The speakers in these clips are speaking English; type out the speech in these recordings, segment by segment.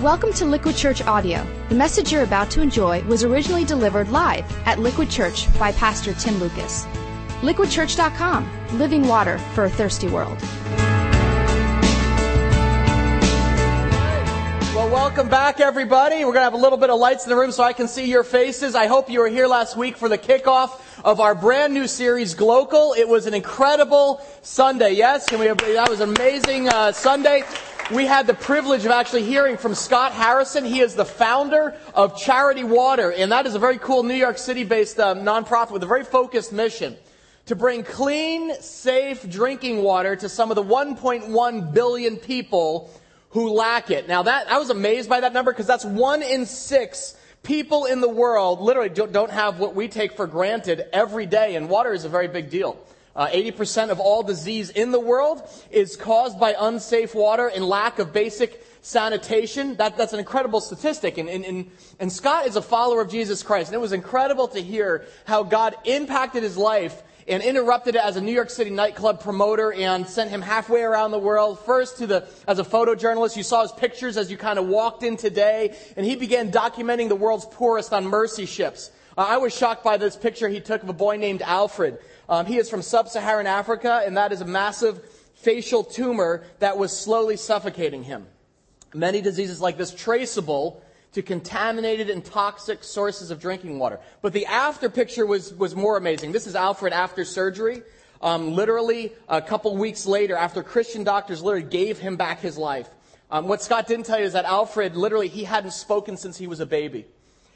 Welcome to Liquid Church Audio. The message you're about to enjoy was originally delivered live at Liquid Church by Pastor Tim Lucas. LiquidChurch.com, living water for a thirsty world. Well, welcome back, everybody. We're going to have a little bit of lights in the room so I can see your faces. I hope you were here last week for the kickoff of our brand new series, Glocal. It was an incredible Sunday, yes? That was an amazing Sunday. We had the privilege of actually hearing from Scott Harrison. He is the founder of Charity Water, and that is a very cool New York City-based nonprofit with a very focused mission to bring clean, safe drinking water to some of the 1.1 billion people who lack it. Now, I was amazed by that number because that's 1 in 6 people in the world literally don't have what we take for granted every day, and water is a very big deal. 80% of all disease in the world is caused by unsafe water and lack of basic sanitation. That's an incredible statistic. And Scott is a follower of Jesus Christ. And it was incredible to hear how God impacted his life and interrupted it as a New York City nightclub promoter and sent him halfway around the world. First as a photojournalist, you saw his pictures as you kind of walked in today. And he began documenting the world's poorest on mercy ships. I was shocked by this picture he took of a boy named Alfred. He is from sub-Saharan Africa, and that is a massive facial tumor that was slowly suffocating him. Many diseases like this traceable to contaminated and toxic sources of drinking water. But the after picture was more amazing. This is Alfred after surgery. Literally a couple weeks later, after Christian doctors literally gave him back his life. What Scott didn't tell you is that Alfred, literally, he hadn't spoken since he was a baby.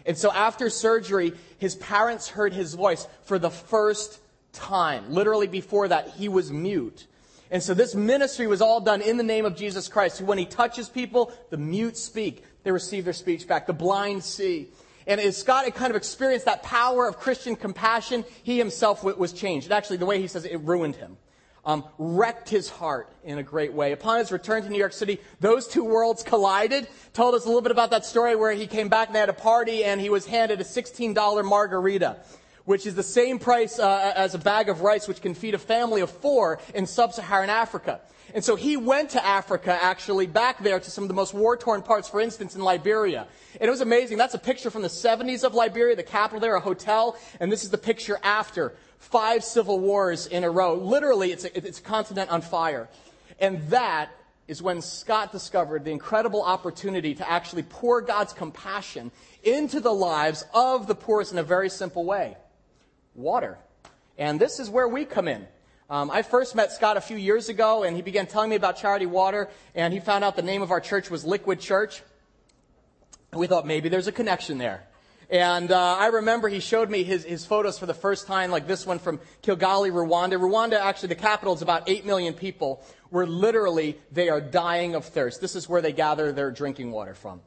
And so after surgery, his parents heard his voice for the first time. Literally before that, he was mute. And so this ministry was all done in the name of Jesus Christ, who when he touches people, the mute speak. They receive their speech back. The blind see. And as Scott had kind of experienced that power of Christian compassion, he himself was changed. And actually, the way he says it ruined him. Wrecked his heart in a great way. Upon his return to New York City, those two worlds collided. Told us a little bit about that story where he came back and they had a party and he was handed a $16 margarita, which is the same price as a bag of rice, which can feed a family of 4 in sub-Saharan Africa. And so he went to Africa, actually, back there to some of the most war-torn parts, for instance, in Liberia. And it was amazing. That's a picture from the 70s of Liberia, the capital there, a hotel. And this is the picture after. 5 civil wars in a row. Literally, it's a continent on fire. And that is when Scott discovered the incredible opportunity to actually pour God's compassion into the lives of the poorest in a very simple way. Water. And this is where we come in. I first met Scott a few years ago, and he began telling me about Charity Water, and he found out the name of our church was Liquid Church. And we thought maybe there's a connection there. And I remember he showed me his photos for the first time, like this one from Kigali, Rwanda. Rwanda, actually, the capital is about 8 million people, where literally they are dying of thirst. This is where they gather their drinking water from.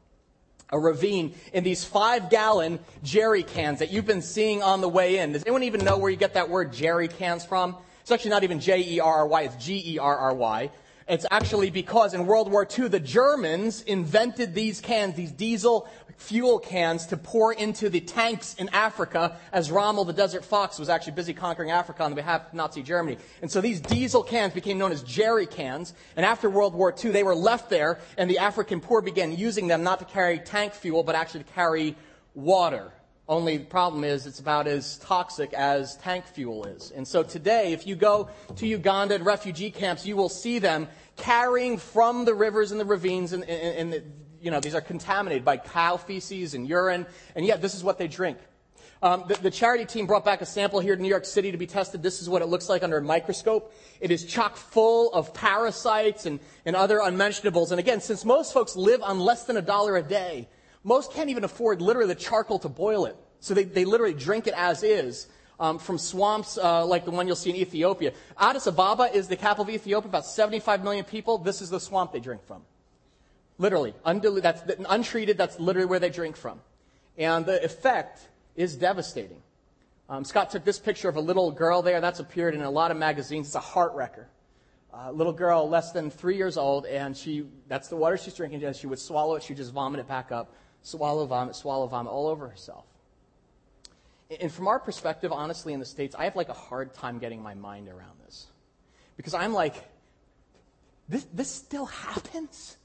A ravine in these 5-gallon jerry cans that you've been seeing on the way in. Does anyone even know where you get that word jerry cans from? It's actually not even J-E-R-R-Y, it's G-E-R-R-Y. It's actually because in World War II, the Germans invented these cans, these diesel fuel cans to pour into the tanks in Africa as Rommel, the Desert Fox, was actually busy conquering Africa on behalf of Nazi Germany. And so these diesel cans became known as jerry cans. And after World War II, they were left there, and the African poor began using them not to carry tank fuel, but actually to carry water. Only the problem is it's about as toxic as tank fuel is. And so today, if you go to Uganda and refugee camps, you will see them carrying from the rivers and the ravines and these are contaminated by cow feces and urine, and yet this is what they drink. The charity team brought back a sample here to New York City to be tested. This is what it looks like under a microscope. It is chock full of parasites and other unmentionables. And again, since most folks live on less than $1 a day, most can't even afford literally the charcoal to boil it. So they literally drink it as is from swamps like the one you'll see in Ethiopia. Addis Ababa is the capital of Ethiopia, about 75 million people. This is the swamp they drink from. Literally, untreated, that's literally where they drink from. And the effect is devastating. Scott took this picture of a little girl there. That's appeared in a lot of magazines. It's a heart wrecker. Little girl, less than 3 years old, and that's the water she's drinking. And she would swallow it. She would just vomit it back up. Swallow, vomit all over herself. And from our perspective, honestly, in the States, I have like a hard time getting my mind around this. Because I'm like, this still happens?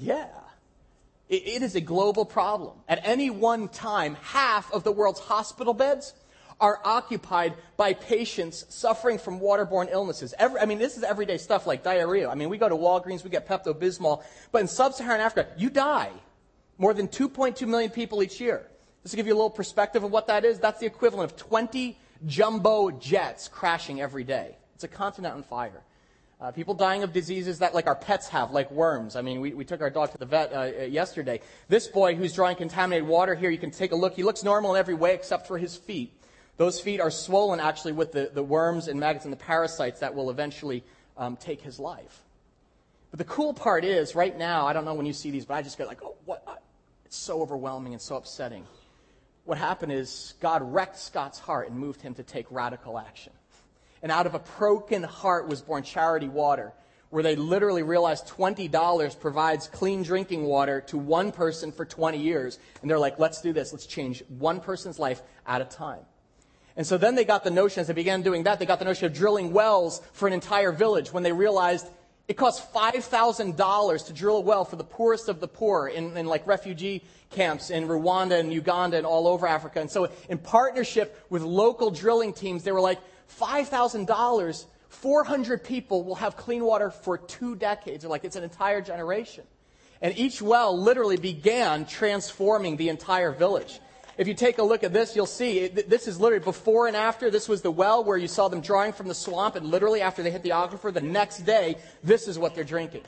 Yeah. It is a global problem. At any one time, half of the world's hospital beds are occupied by patients suffering from waterborne illnesses. This is everyday stuff like diarrhea. We go to Walgreens, we get Pepto-Bismol. But in sub-Saharan Africa, you die. More than 2.2 million people each year. Just to give you a little perspective of what that is, that's the equivalent of 20 jumbo jets crashing every day. It's a continent on fire. People dying of diseases that like our pets have, like worms. We took our dog to the vet yesterday. This boy who's drawing contaminated water here, you can take a look. He looks normal in every way except for his feet. Those feet are swollen, actually, with the worms and maggots and the parasites that will eventually take his life. But the cool part is, right now, I don't know when you see these, but I just go like, oh, what? It's so overwhelming and so upsetting. What happened is God wrecked Scott's heart and moved him to take radical action. And out of a broken heart was born Charity Water, where they literally realized $20 provides clean drinking water to one person for 20 years. And they're like, let's do this. Let's change one person's life at a time. And so then they got the notion, as they began doing that, they got the notion of drilling wells for an entire village when they realized it costs $5,000 to drill a well for the poorest of the poor in refugee camps in Rwanda and Uganda and all over Africa. And so in partnership with local drilling teams, they were like, $5,000, 400 people will have clean water for 2 decades. They're like, it's an entire generation. And each well literally began transforming the entire village. If you take a look at this, you'll see this is literally before and after. This was the well where you saw them drawing from the swamp, and literally after they hit the aquifer, the next day, this is what they're drinking.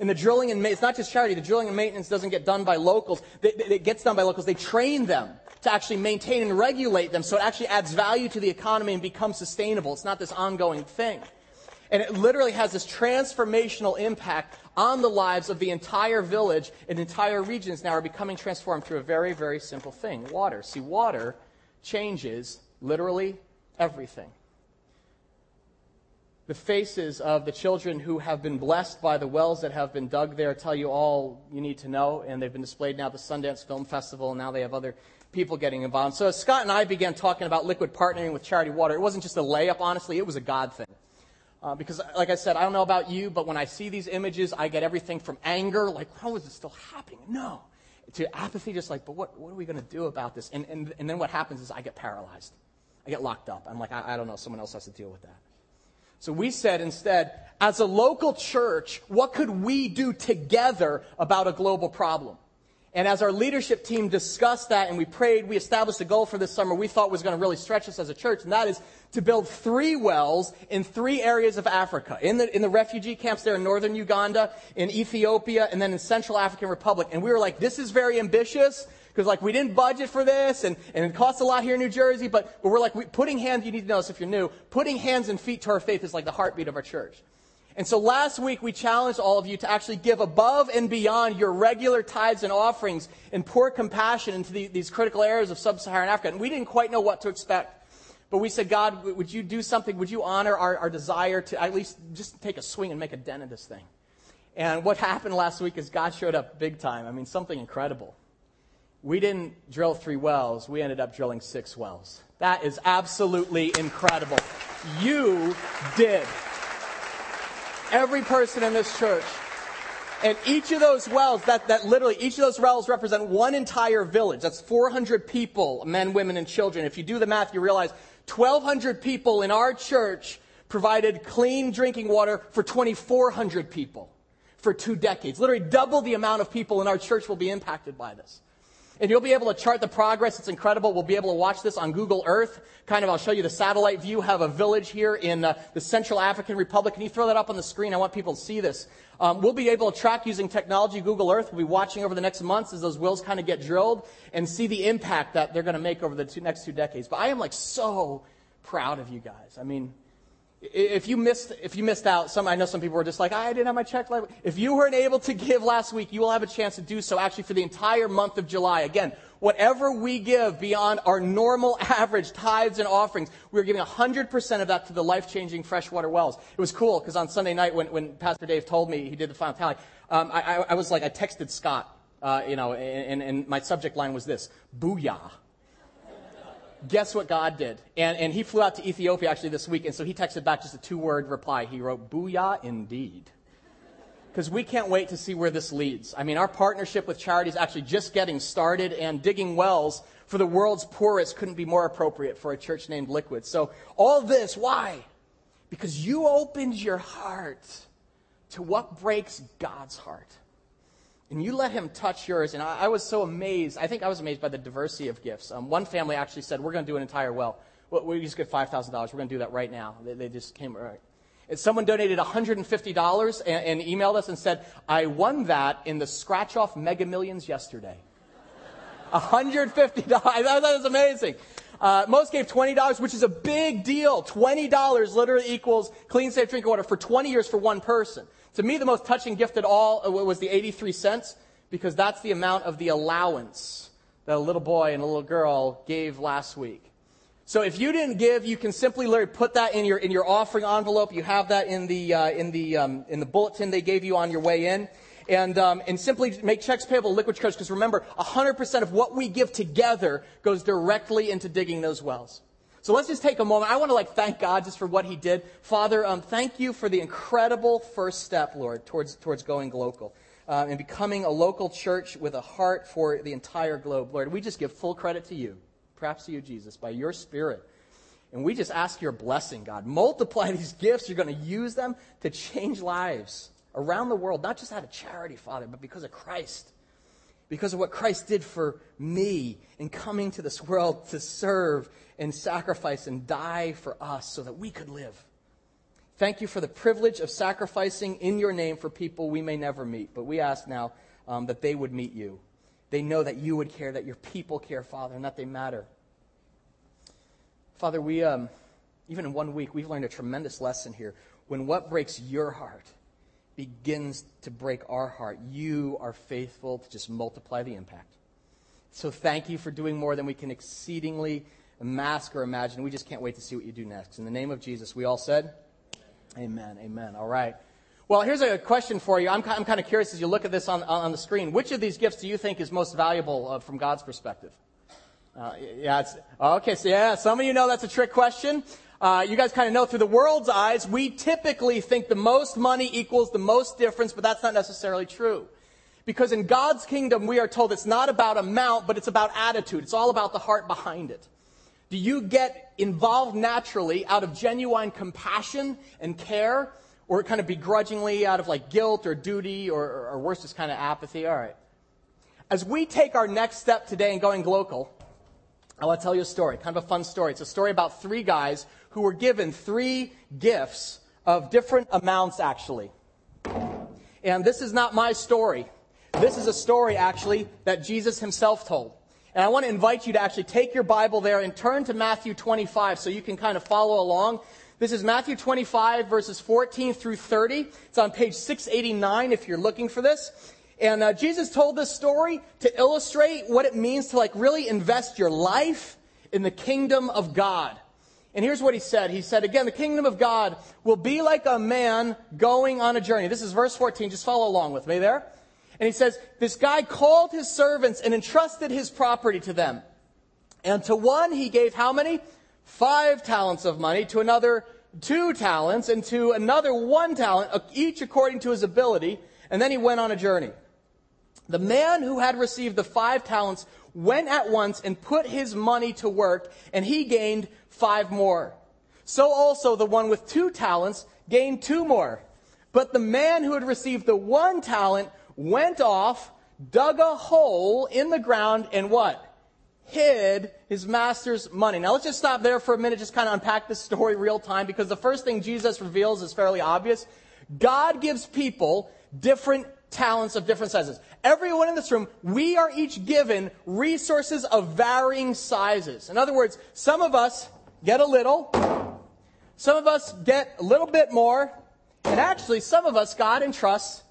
And the drilling and it's not just charity. The drilling and maintenance doesn't get done by locals. It gets done by locals. They train them to actually maintain and regulate them, so it actually adds value to the economy and becomes sustainable. It's not this ongoing thing. And it literally has this transformational impact on the lives of the entire village, and entire regions now are becoming transformed through a very, very simple thing, water. See, water changes literally everything. The faces of the children who have been blessed by the wells that have been dug there tell you all you need to know, and they've been displayed now at the Sundance Film Festival, and now they have other people getting involved. So as Scott and I began talking about Liquid partnering with Charity Water, it wasn't just a layup, honestly, it was a God thing. Because, like I said, I don't know about you, but when I see these images, I get everything from anger, like, how is this still happening? No. To apathy, just like, but what are we going to do about this? And then what happens is I get paralyzed. I get locked up. I'm like, I don't know. Someone else has to deal with that. So we said instead, as a local church, what could we do together about a global problem? And as our leadership team discussed that and we prayed, we established a goal for this summer we thought was going to really stretch us as a church, and that is to build 3 wells in 3 areas of Africa, in the refugee camps there in northern Uganda, in Ethiopia, and then in Central African Republic. And we were like, this is very ambitious, because like we didn't budget for this, and it costs a lot here in New Jersey, but we're like, putting hands, you need to know this if you're new, putting hands and feet to our faith is like the heartbeat of our church. And so last week, we challenged all of you to actually give above and beyond your regular tithes and offerings and pour compassion into these critical areas of sub-Saharan Africa. And we didn't quite know what to expect. But we said, God, would you do something? Would you honor our desire to at least just take a swing and make a dent in this thing? And what happened last week is God showed up big time. Something incredible. We didn't drill 3 wells. We ended up drilling 6 wells. That is absolutely incredible. You did. Every person in this church. And each of those wells, that literally, each of those wells represent one entire village. That's 400 people, men, women, and children. If you do the math, you realize 1,200 people in our church provided clean drinking water for 2,400 people for 2 decades. Literally double the amount of people in our church will be impacted by this. And you'll be able to chart the progress. It's incredible. We'll be able to watch this on Google Earth. I'll show you the satellite view. Have a village here in the Central African Republic. Can you throw that up on the screen? I want people to see this. We'll be able to track using technology. Google Earth will be watching over the next months as those wells get drilled and see the impact that they're going to make over the next 2 decades. But I am so proud of you guys. If you missed out, I know some people were just like, I didn't have my check. If you weren't able to give last week, you will have a chance to do so actually for the entire month of July. Again, whatever we give beyond our normal average tithes and offerings, we're giving 100% of that to the life-changing freshwater wells. It was cool because on Sunday night when Pastor Dave told me he did the final tally, I was like, I texted Scott, and my subject line was this, booyah. Guess what God did? And he flew out to Ethiopia actually this week, and so he texted back just a 2-word reply. He wrote, booyah indeed. because we can't wait to see where this leads. I mean, our partnership with Charity is actually just getting started, and digging wells for the world's poorest couldn't be more appropriate for a church named Liquid. So all this, why? Because you opened your heart to what breaks God's heart. And you let him touch yours. And I was so amazed. I think I was amazed by the diversity of gifts. One family actually said, we're going to do an entire well. We just get $5,000. We're going to do that right now. They just came right. And someone donated $150 and emailed us and said, I won that in the scratch-off Mega Millions yesterday. $150. I thought that was amazing. Most gave $20, which is a big deal. $20 literally equals clean, safe drinking water for 20 years for one person. To me, the most touching gift at all was the 83 cents, because that's the amount of the allowance that a little boy and a little girl gave last week. So if you didn't give, you can simply literally put that in your offering envelope. You have that in the bulletin they gave you on your way in. And simply make checks payable to Liquid Church, because remember, 100% of what we give together goes directly into digging those wells. So let's just take a moment. I want to thank God just for what he did. Father, thank you for the incredible first step, Lord, towards going local and becoming a local church with a heart for the entire globe. Lord, we just give full credit to you, perhaps to you, Jesus, by your Spirit. And we just ask your blessing, God. Multiply these gifts. You're going to use them to change lives around the world, not just out of charity, Father, but because of Christ. Because of what Christ did for me in coming to this world to serve and sacrifice and die for us so that we could live. Thank you for the privilege of sacrificing in your name for people we may never meet. But we ask now that they would meet you. They know that you would care, that your people care, Father, and that they matter. Father, we, even in 1 week, we've learned a tremendous lesson here. When what breaks your heart begins to break our heart, you are faithful to just multiply the impact. So thank you for doing more than we can exceedingly mask or imagine. We just can't wait to see what you do next. In the name of Jesus, we all said, amen, amen. All right. Well, here's a question for you. I'm kind of curious as you look at this on the screen. Which of these gifts do you think is most valuable from God's perspective? Some of you know that's a trick question. You guys kind of know through the world's eyes, we typically think the most money equals the most difference, but that's not necessarily true. Because in God's kingdom, we are told it's not about amount, but it's about attitude. It's all about the heart behind it. Do you get involved naturally out of genuine compassion and care, or kind of begrudgingly out of guilt or duty or worse, just kind of apathy? All right. As we take our next step today in going local, I want to tell you a story, kind of a fun story. It's a story about three guys who were given three gifts of different amounts, actually. And this is not my story. This is a story, actually, that Jesus himself told. And I want to invite you to actually take your Bible there and turn to Matthew 25 so you can kind of follow along. This is Matthew 25, verses 14 through 30. It's on page 689 if you're looking for this. And Jesus told this story to illustrate what it means to really invest your life in the kingdom of God. And here's what he said. He said, again, the kingdom of God will be like a man going on a journey. This is verse 14. Just follow along with me there. And he says, this guy called his servants and entrusted his property to them. And to one he gave how many? 5 talents of money, to another 2 talents, and to another 1 talent, each according to his ability. And then he went on a journey. The man who had received the 5 talents went at once and put his money to work, and he gained 5 more. So also the one with 2 talents gained 2 more. But the man who had received the 1 talent went off, dug a hole in the ground, and what? Hid his master's money. Now let's just stop there for a minute, just kind of unpack this story real time, because the first thing Jesus reveals is fairly obvious. God gives people different talents of different sizes. Everyone in this room, we are each given resources of varying sizes. In other words, some of us get a little, some of us get a little bit more, and actually some of us God entrusts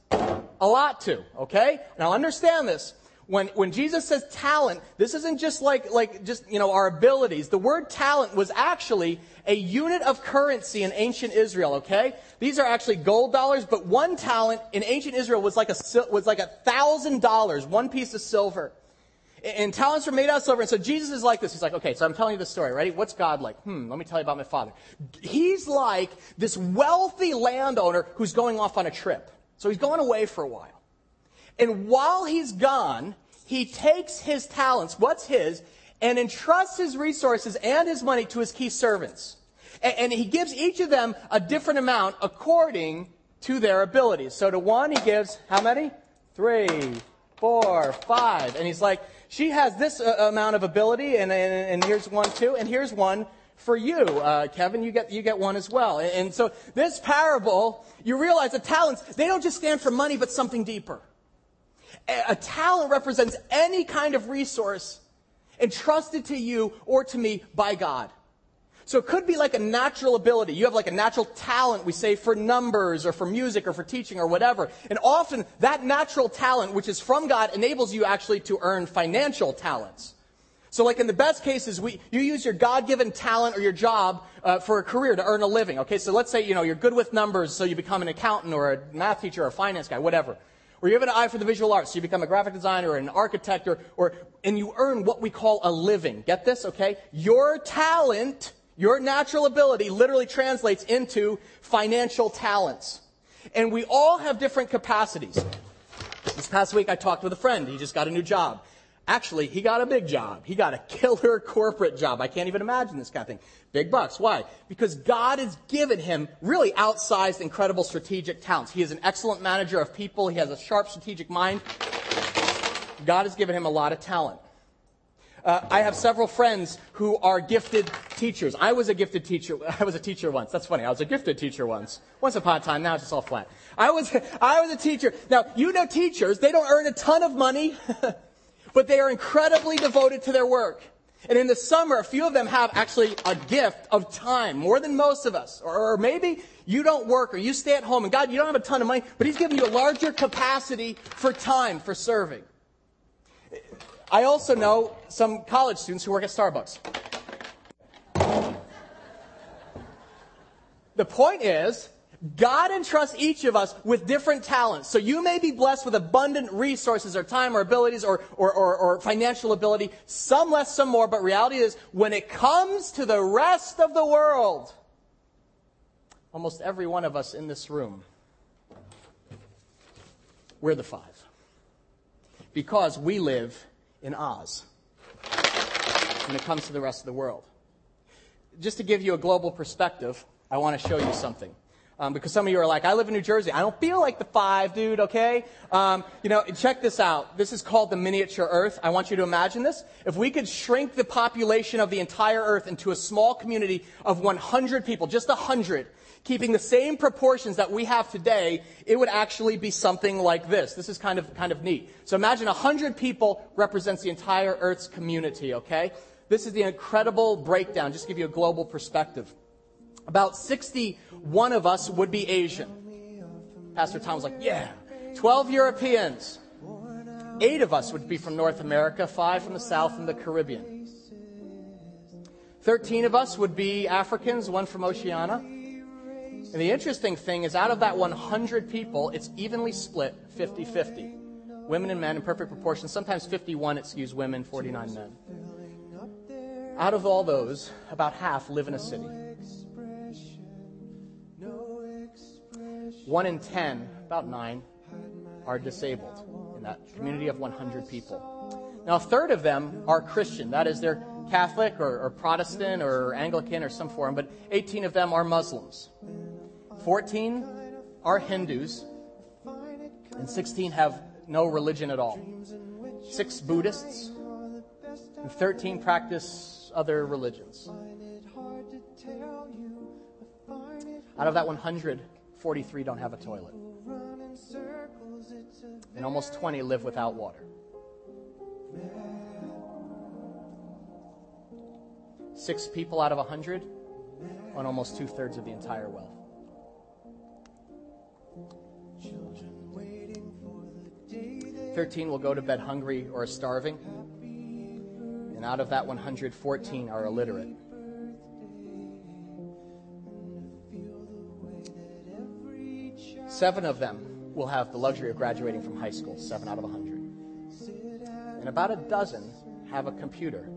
a lot to, okay? Now understand this. When Jesus says talent, this isn't just like our abilities. The word talent was actually a unit of currency in ancient Israel, okay? These are actually gold dollars, but 1 talent in ancient Israel was like $1,000, 1 piece of silver. And talents were made out of silver. And so Jesus is like this. He's like, okay, so I'm telling you this story, ready? What's God like? Let me tell you about my father. He's like this wealthy landowner who's going off on a trip. So he's gone away for a while. And while he's gone, he takes his talents, what's his, and entrusts his resources and his money to his key servants. And he gives each of them a different amount according to their abilities. So to one, he gives how many? 3, 4, 5. And he's like, she has this amount of ability, and here's one too, and here's one for you. Kevin, you get one as well. And so this parable, you realize the talents, they don't just stand for money, but something deeper. A talent represents any kind of resource entrusted to you or to me by God. So it could be like a natural ability. You have like a natural talent, we say, for numbers or for music or for teaching or whatever. And often that natural talent, which is from God, enables you actually to earn financial talents. So like in the best cases, you use your God-given talent or your job for a career to earn a living. Okay, so let's say, you know, you're good with numbers, so you become an accountant or a math teacher or a finance guy, whatever. Or you have an eye for the visual arts, so you become a graphic designer or an architect, and you earn what we call a living. Get this? Okay, your talent... Your natural ability literally translates into financial talents. And we all have different capacities. This past week I talked with a friend. He just got a new job. Actually, he got a big job. He got a killer corporate job. I can't even imagine this kind of thing. Big bucks. Why? Because God has given him really outsized, incredible strategic talents. He is an excellent manager of people. He has a sharp strategic mind. God has given him a lot of talent. I have several friends who are gifted teachers. I was a gifted teacher. I was a teacher once. That's funny. I was a gifted teacher once. Once upon a time. Now it's just all flat. I was a teacher. Now, you know teachers. They don't earn a ton of money, but they are incredibly devoted to their work. And in the summer, a few of them have actually a gift of time, more than most of us. Or maybe you don't work or you stay at home. And God, you don't have a ton of money, but he's giving you a larger capacity for time, for serving. I also know some college students who work at Starbucks. The point is, God entrusts each of us with different talents. So you may be blessed with abundant resources or time or abilities or financial ability, some less, some more. But reality is, when it comes to the rest of the world, almost every one of us in this room, we're the 5. Because we live in Oz when it comes to the rest of the world. Just to give you a global perspective, I want to show you something. Because some of you are like, I live in New Jersey. I don't feel like the 5, dude, okay? Check this out. This is called the miniature Earth. I want you to imagine this. If we could shrink the population of the entire Earth into a small community of 100 people, just 100, keeping the same proportions that we have today, it would actually be something like this. This is kind of neat. So imagine 100 people represents the entire Earth's community, okay? This is the incredible breakdown, just to give you a global perspective. About 61 of us would be Asian. Pastor Tom was like, yeah. 12 Europeans. 8 of us would be from North America, 5 from the South and the Caribbean. 13 of us would be Africans, 1 from Oceania. And the interesting thing is, out of that 100 people, it's evenly split 50-50. Women and men in perfect proportion. Sometimes 51 excuse women, 49 men. Out of all those, about half live in a city. 1 in 10, about 9, are disabled in that community of 100 people. Now, a third of them are Christian. That is, they're Catholic or Protestant or Anglican or some form, but 18 of them are Muslims. 14 are Hindus, and 16 have no religion at all. 6 Buddhists, and 13 practice other religions. Out of that 100, 43 don't have a toilet. And almost 20 live without water. 6 people out of 100 on almost 2/3 of the entire wealth. The 13 will go to bed hungry or starving. And out of that 100, 14 are illiterate. Seven of them will have the luxury of graduating from high school, 7 out of 100. And about a dozen have a computer.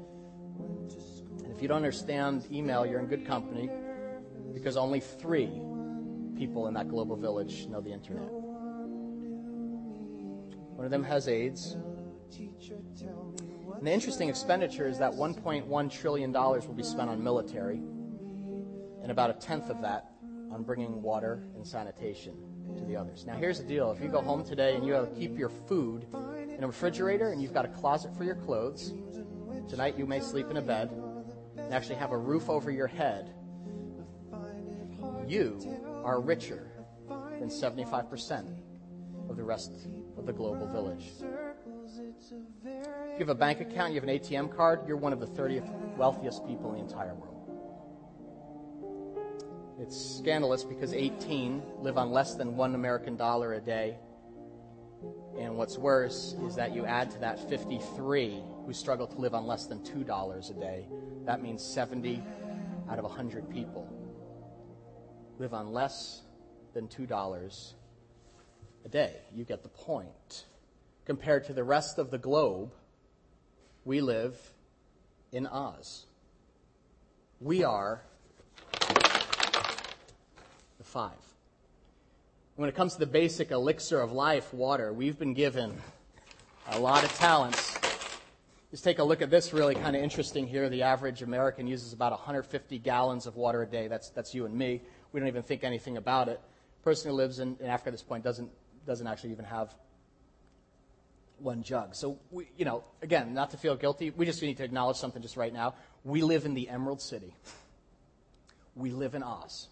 And if you don't understand email, you're in good company, because only 3 people in that global village know the internet. One of them has AIDS. And the interesting expenditure is that $1.1 trillion will be spent on military, and about a tenth of that on bringing water and sanitation to the others. Now, here's the deal. If you go home today and you have to keep your food in a refrigerator and you've got a closet for your clothes, tonight you may sleep in a bed and actually have a roof over your head, you are richer than 75% of the rest of the global village. If you have a bank account, you have an ATM card, you're one of the 30th wealthiest people in the entire world. It's scandalous because 18 live on less than $1 American dollar a day. And what's worse is that you add to that 53 who struggle to live on less than $2 a day. That means 70 out of 100 people live on less than $2 a day. You get the point. Compared to the rest of the globe, we live in Oz. We are the five. When it comes to the basic elixir of life, water, we've been given a lot of talents. Just take a look at this, really kind of interesting here. The average American uses about 150 gallons of water a day. That's you and me. We don't even think anything about it. The person who lives in Africa at this point doesn't actually even have one jug. So, we, you know, again, not to feel guilty, we just need to acknowledge something just right now. We live in the Emerald City. We live in Oz.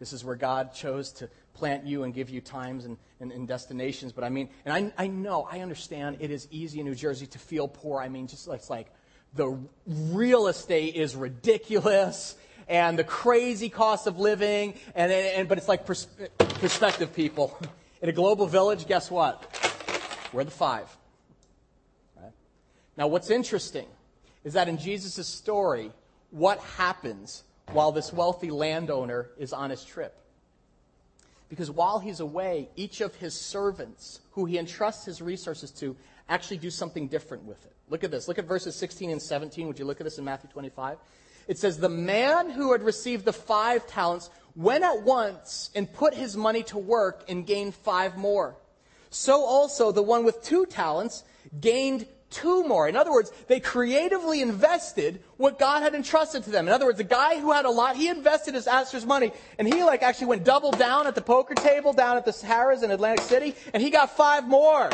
This is where God chose to plant you and give you times and destinations. But I mean, and I know, I understand it is easy in New Jersey to feel poor. I mean, just it's like the real estate is ridiculous and the crazy cost of living. But it's like perspective, people. In a global village, guess what? We're the five. Right? Now, what's interesting is that in Jesus' story, what happens while this wealthy landowner is on his trip? Because while he's away, each of his servants, who he entrusts his resources to, actually do something different with it. Look at this. Look at verses 16 and 17. Would you look at this in Matthew 25? It says, "The man who had received the 5 talents went at once and put his money to work and gained 5 more. So also the one with 2 talents gained 2 more. In other words, they creatively invested what God had entrusted to them. In other words, the guy who had a lot, he invested his master's money, and he like actually went double down at the poker table down at the Sahara in Atlantic City, and he got 5 more.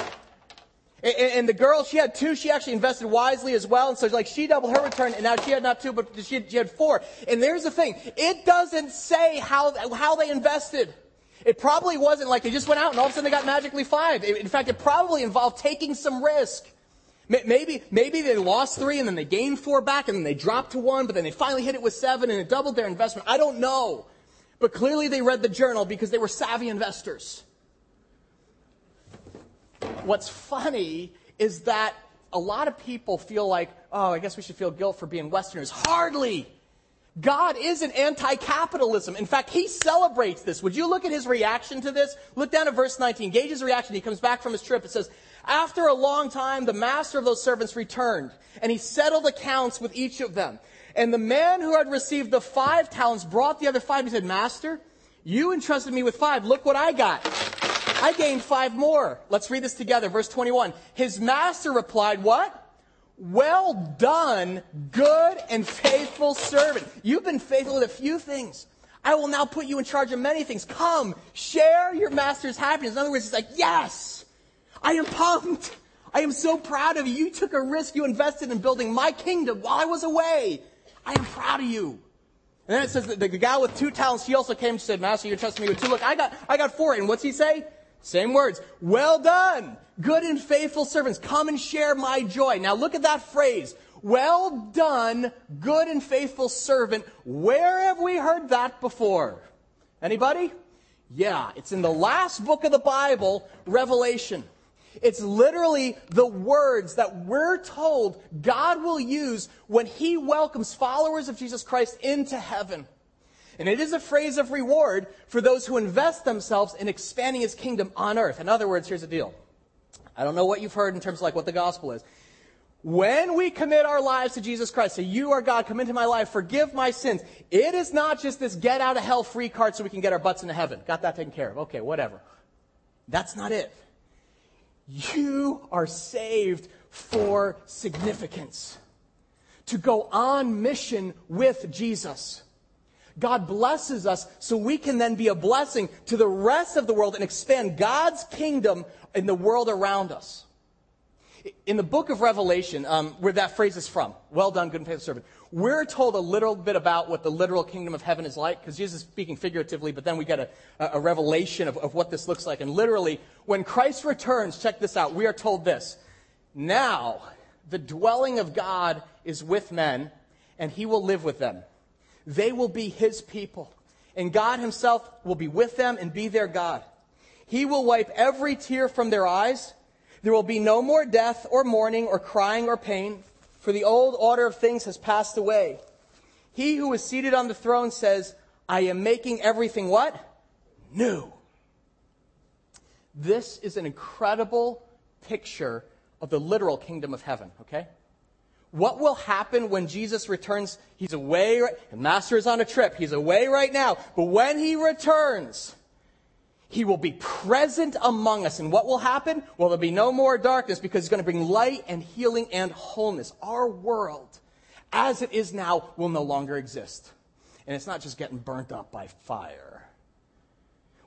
And the girl, she had 2. She actually invested wisely as well, and so like she doubled her return, and now she had not 2, but she had 4. And there's the thing: it doesn't say how they invested. It probably wasn't like they just went out and all of a sudden they got magically 5. In fact, it probably involved taking some risk. Maybe they lost 3 and then they gained 4 back and then they dropped to 1, but then they finally hit it with 7 and it doubled their investment. I don't know. But clearly they read the journal because they were savvy investors. What's funny is that a lot of people feel like, oh, I guess we should feel guilt for being Westerners. Hardly. God isn't anti-capitalism. In fact, he celebrates this. Would you look at his reaction to this? Look down at verse 19. Gauge his reaction. He comes back from his trip. It says, "After a long time, the master of those servants returned, and he settled accounts with each of them. And the man who had received the 5 talents brought the other 5. He said, 'Master, you entrusted me with 5. Look what I got. I gained 5 more. Let's read this together. Verse 21. His master replied, what? "Well done, good and faithful servant. You've been faithful with a few things. I will now put you in charge of many things. Come, share your master's happiness." In other words, it's like, yes, I am pumped. I am so proud of you. You took a risk. You invested in building my kingdom while I was away. I am proud of you. And then it says that the guy with 2 talents, he also came and said, "Master, you entrusted me with 2. Look, I got 4. And what's he say? Same words. "Well done, good and faithful servants. Come and share my joy." Now look at that phrase. "Well done, good and faithful servant." Where have we heard that before? Anybody? Yeah, it's in the last book of the Bible, Revelation. It's literally the words that we're told God will use when he welcomes followers of Jesus Christ into heaven. And it is a phrase of reward for those who invest themselves in expanding his kingdom on earth. In other words, here's the deal. I don't know what you've heard in terms of like what the gospel is. When we commit our lives to Jesus Christ, say, "You are God, come into my life, forgive my sins," it is not just this get out of hell free card so we can get our butts into heaven. Got that taken care of. Okay, whatever. That's not it. You are saved for significance, to go on mission with Jesus. God blesses us so we can then be a blessing to the rest of the world and expand God's kingdom in the world around us. In the book of Revelation, where that phrase is from, well done, good and faithful servant, we're told a little bit about what the literal kingdom of heaven is like, because Jesus is speaking figuratively, but then we get a revelation of what this looks like. And literally, when Christ returns, check this out, we are told this: now the dwelling of God is with men, and he will live with them. They will be his people, and God himself will be with them and be their God. He will wipe every tear from their eyes. There will be no more death or mourning or crying or pain, for the old order of things has passed away. He who is seated on the throne says, I am making everything what? New. This is an incredible picture of the literal kingdom of heaven, okay? What will happen when Jesus returns? He's away. The master is on a trip. He's away right now. But when he returns, he will be present among us. And what will happen? Well, there'll be no more darkness, because he's going to bring light and healing and wholeness. Our world, as it is now, will no longer exist. And it's not just getting burnt up by fire.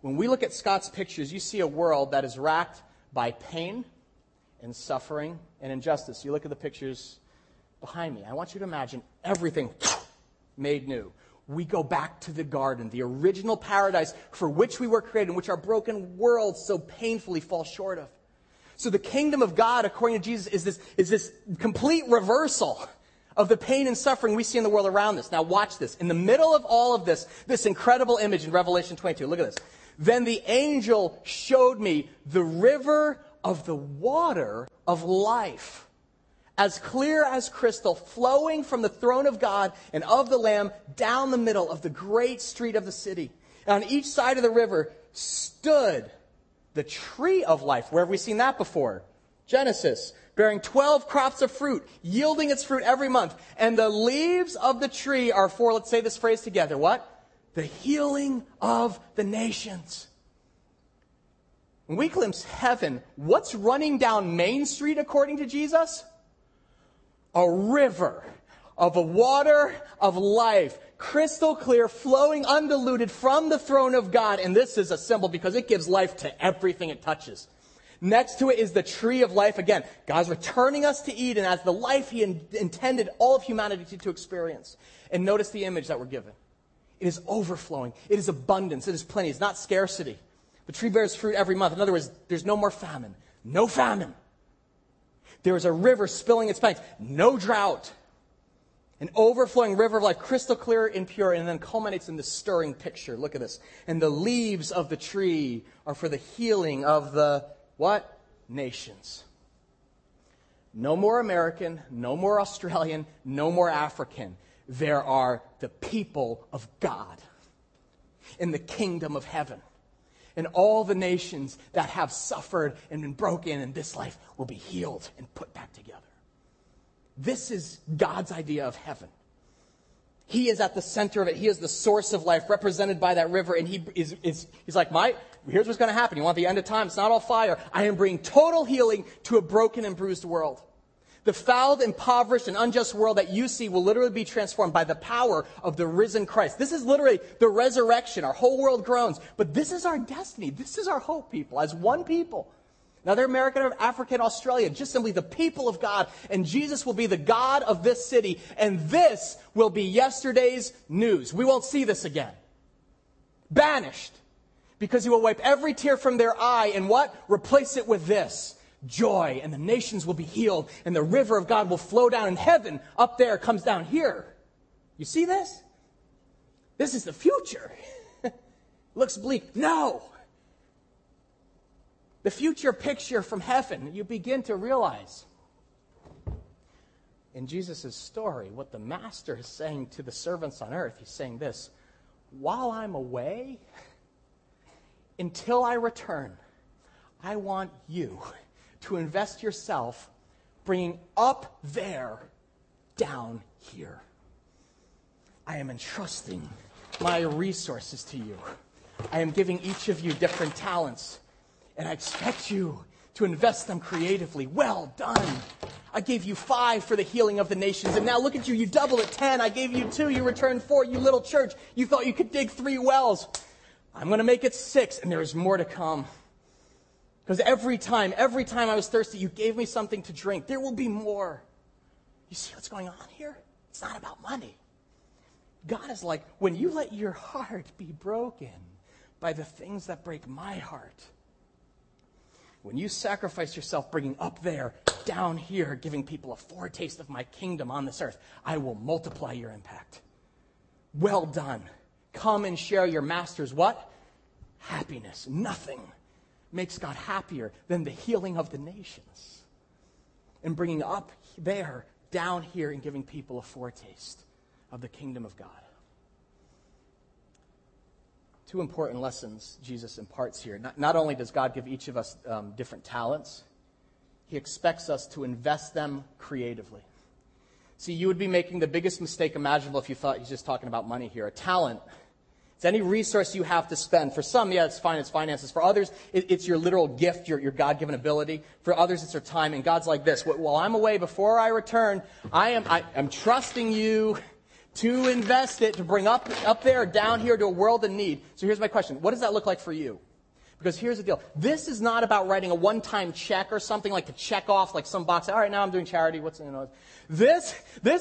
When we look at Scott's pictures, you see a world that is racked by pain and suffering and injustice. You look at the pictures behind me. I want you to imagine everything made new. We go back to the garden, the original paradise for which we were created, and which our broken world so painfully falls short of. So the kingdom of God, according to Jesus, is this complete reversal of the pain and suffering we see in the world around us. Now watch this. In the middle of all of this, this incredible image in Revelation 22. Look at this. Then the angel showed me the river of the water of life, as clear as crystal, flowing from the throne of God and of the Lamb down the middle of the great street of the city. And on each side of the river stood the tree of life. Where have we seen that before? Genesis, bearing 12 crops of fruit, yielding its fruit every month. And the leaves of the tree are for, let's say this phrase together, what? The healing of the nations. When we glimpse heaven, what's running down Main Street according to Jesus? A river of a water of life, crystal clear, flowing undiluted from the throne of God. And this is a symbol because it gives life to everything it touches. Next to it is the tree of life. Again, God's returning us to Eden as the life he intended all of humanity to experience. And notice the image that we're given. It is overflowing. It is abundance. It is plenty. It's not scarcity. The tree bears fruit every month. In other words, there's no more famine. No famine. There is a river spilling its banks. No drought. An overflowing river of life, crystal clear and pure, and then culminates in this stirring picture. Look at this. And the leaves of the tree are for the healing of the, what? Nations. No more American, no more Australian, no more African. There are the people of God in the kingdom of heaven. And all the nations that have suffered and been broken in this life will be healed and put back together. This is God's idea of heaven. He is at the center of it. He is the source of life, represented by that river. And he he's like, here's what's going to happen. You want the end of time? It's not all fire. I am bringing total healing to a broken and bruised world. The fouled, impoverished, and unjust world that you see will literally be transformed by the power of the risen Christ. This is literally the resurrection. Our whole world groans. But this is our destiny. This is our hope, people, as one people. Now, they're American, African, Australian, just simply the people of God. And Jesus will be the God of this city. And this will be yesterday's news. We won't see this again. Banished. Because he will wipe every tear from their eye and what? Replace it with this. Joy, and the nations will be healed, and the river of God will flow down, and heaven up there comes down here. You see this? This is the future. Looks bleak. No. The future picture from heaven, you begin to realize in Jesus' story what the master is saying to the servants on earth. He's saying this: while I'm away, until I return, I want you to invest yourself bringing up there, down here. I am entrusting my resources to you. I am giving each of you different talents, and I expect you to invest them creatively. Well done. I gave you 5 for the healing of the nations. And now look at you. You double it, 10. I gave you 2. You return 4. You little church. You thought you could dig 3 wells. I'm going to make it 6. And there is more to come. Because every time I was thirsty, you gave me something to drink. There will be more. You see what's going on here? It's not about money. God is like, when you let your heart be broken by the things that break my heart, when you sacrifice yourself bringing up there, down here, giving people a foretaste of my kingdom on this earth, I will multiply your impact. Well done. Come and share your master's what? Happiness. Nothing makes God happier than the healing of the nations and bringing up there, down here, and giving people a foretaste of the kingdom of God. Two important lessons Jesus imparts here. Not only does God give each of us different talents, he expects us to invest them creatively. See, you would be making the biggest mistake imaginable if you thought he's just talking about money here. A talent, it's any resource you have to spend. For some, yeah, it's finances. For others, it's your literal gift, your God-given ability. For others, it's your time. And God's like this. While I'm away, before I return, I'm trusting you to invest it, to bring up there, down here, to a world in need. So here's my question. What does that look like for you? Because here's the deal. This is not about writing a one-time check or something like to check off like some box. All right, now I'm doing charity. This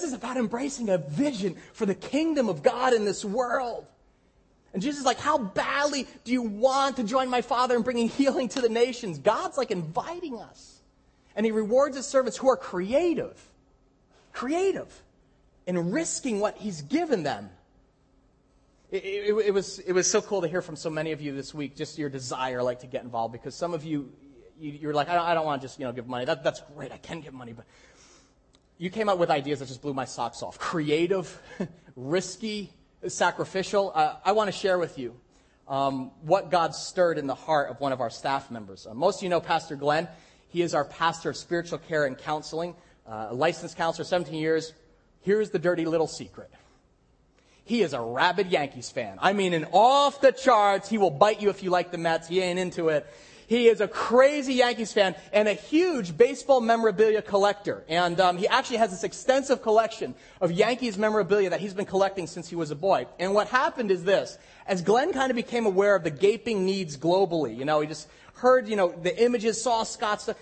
is about embracing a vision for the kingdom of God in this world. And Jesus is like, how badly do you want to join my Father in bringing healing to the nations? God's like inviting us. And he rewards his servants who are creative. And risking what he's given them. It was so cool to hear from so many of you this week, just your desire like to get involved, because some of you're like, I don't want to just give money. That's great, I can give money, but you came up with ideas that just blew my socks off. Creative, risky, sacrificial. I want to share with you what God stirred in the heart of one of our staff members. Most of you know Pastor Glenn. He is our pastor of spiritual care and counseling, a licensed counselor, 17 years. Here's the dirty little secret. He is a rabid Yankees fan. I mean, an off the charts. He will bite you if you like the Mets. He ain't into it. He is a crazy Yankees fan and a huge baseball memorabilia collector. And he actually has this extensive collection of Yankees memorabilia that he's been collecting since he was a boy. And what happened is this. As Glenn kind of became aware of the gaping needs globally, he just heard, the images, saw Scott's stuff.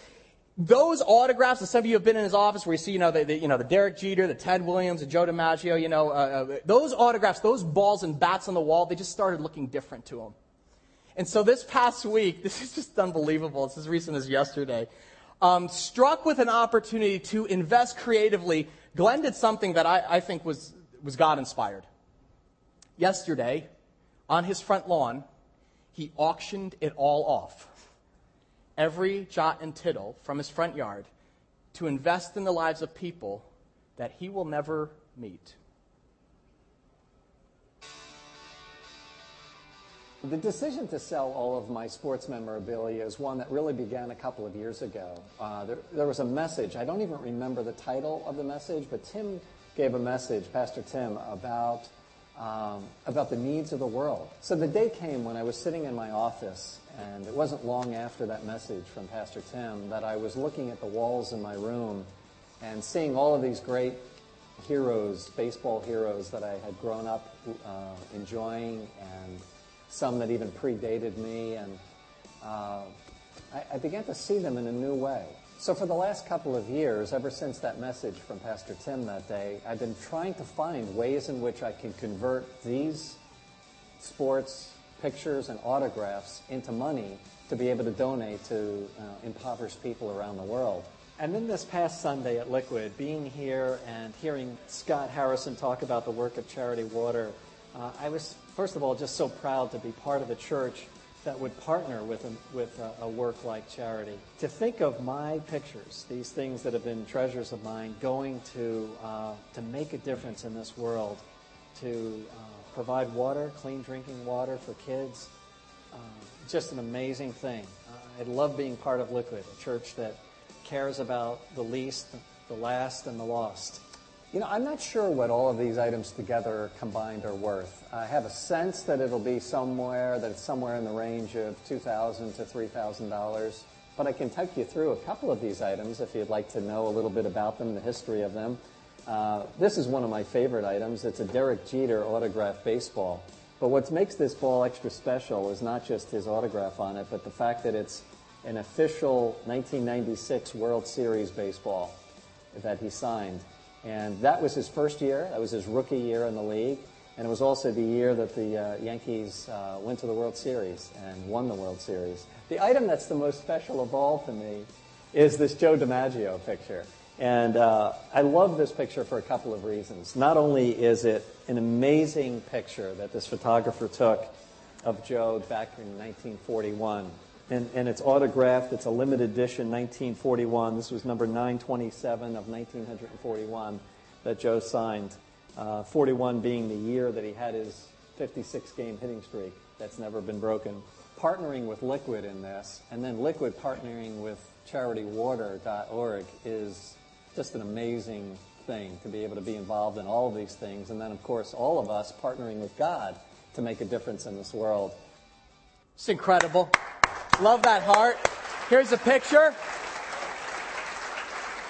Those autographs, and some of you have been in his office where you see, the Derek Jeter, the Ted Williams, the Joe DiMaggio, those autographs, those balls and bats on the wall, they just started looking different to him. And so this past week, this is just unbelievable. It's as recent as yesterday. Struck with an opportunity to invest creatively, Glenn did something that I think was God-inspired. Yesterday, on his front lawn, he auctioned it all off. Every jot and tittle from his front yard to invest in the lives of people that he will never meet. The decision to sell all of my sports memorabilia is one that really began a couple of years ago. There was a message. I don't even remember the title of the message, but Tim gave a message, Pastor Tim, about the needs of the world. So the day came when I was sitting in my office, and it wasn't long after that message from Pastor Tim that I was looking at the walls in my room and seeing all of these great heroes, baseball heroes that I had grown up enjoying, and some that even predated me, and I began to see them in a new way. So for the last couple of years, ever since that message from Pastor Tim that day, I've been trying to find ways in which I can convert these sports pictures and autographs into money to be able to donate to impoverished people around the world. And then this past Sunday at Liquid, being here and hearing Scott Harrison talk about the work of Charity Water, I was, first of all, just so proud to be part of a church that would partner with a work like charity. To think of my pictures, these things that have been treasures of mine, going to make a difference in this world, to provide water, clean drinking water for kids, just an amazing thing. I love being part of Liquid, a church that cares about the least, the last, and the lost. I'm not sure what all of these items together combined are worth. I have a sense that it's somewhere in the range of $2,000 to $3,000. But I can take you through a couple of these items if you'd like to know a little bit about them, the history of them. This is one of my favorite items. It's a Derek Jeter autographed baseball. But what makes this ball extra special is not just his autograph on it, but the fact that it's an official 1996 World Series baseball that he signed. And that was his first year. That was his rookie year in the league. And it was also the year that the Yankees went to the World Series and won the World Series. The item that's the most special of all to me is this Joe DiMaggio picture. And I love this picture for a couple of reasons. Not only is it an amazing picture that this photographer took of Joe back in 1941, and it's autographed, it's a limited edition 1941. This was number 927 of 1941 that Joe signed. 41 being the year that he had his 56-game hitting streak that's never been broken. Partnering with Liquid in this, and then Liquid partnering with CharityWater.org is just an amazing thing to be able to be involved in all of these things. And then, of course, all of us partnering with God to make a difference in this world. It's incredible. Love that heart. Here's a picture.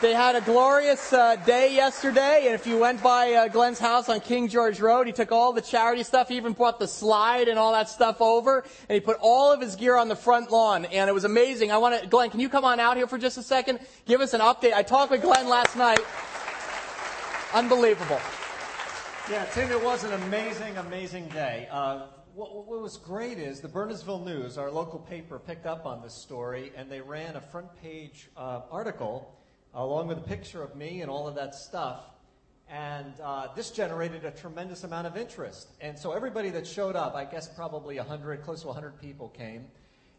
They had a glorious day yesterday, and if you went by Glenn's house on King George Road, he took all the charity stuff. He even brought the slide and all that stuff over, and he put all of his gear on the front lawn, and it was amazing. I want to, Glenn, can you come on out here for just a second? Give us an update. I talked with Glenn last night. Unbelievable. Yeah, Tim, it was an amazing, amazing day. What was great is the Bernardsville News, our local paper, picked up on this story, and they ran a front-page article along with a picture of me and all of that stuff. And this generated a tremendous amount of interest. And so everybody that showed up, I guess probably 100, close to 100 people came.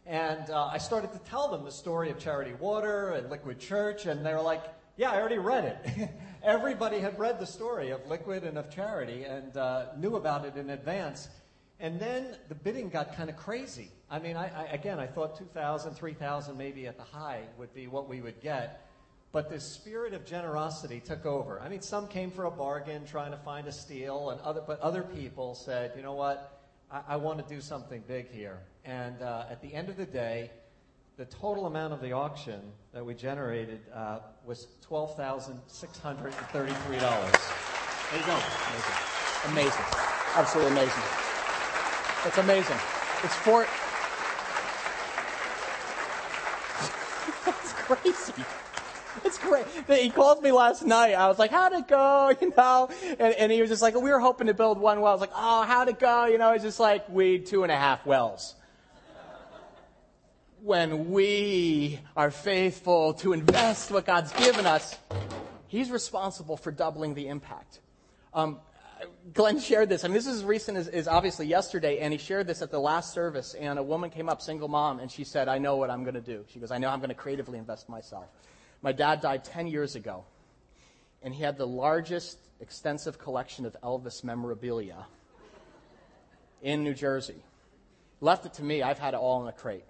And I started to tell them the story of Charity Water and Liquid Church, and they were like, yeah, I already read it. Everybody had read the story of Liquid and of Charity and knew about it in advance. And then the bidding got kind of crazy. I mean, I thought 2,000, 3,000 maybe at the high would be what we would get. But this spirit of generosity took over. I mean, some came for a bargain, trying to find a steal, and other people said, you know what, I want to do something big here. And at the end of the day, the total amount of the auction that we generated was $12,633. There you go. Amazing. Amazing. Absolutely amazing. It's amazing. It's for... That's crazy. It's great. He called me last night. I was like, how'd it go, you know? And he was just like, we were hoping to build one well. I was like, oh, how'd it go? You know, it's just like, we 2.5 wells. When we are faithful to invest what God's given us, he's responsible for doubling the impact. Glenn shared this. I mean, this is as recent as obviously yesterday, and he shared this at the last service. And a woman came up, single mom, and she said, I know what I'm going to do. She goes, I know I'm going to creatively invest myself. My dad died 10 years ago, and he had the largest extensive collection of Elvis memorabilia in New Jersey. Left it to me. I've had it all in a crate.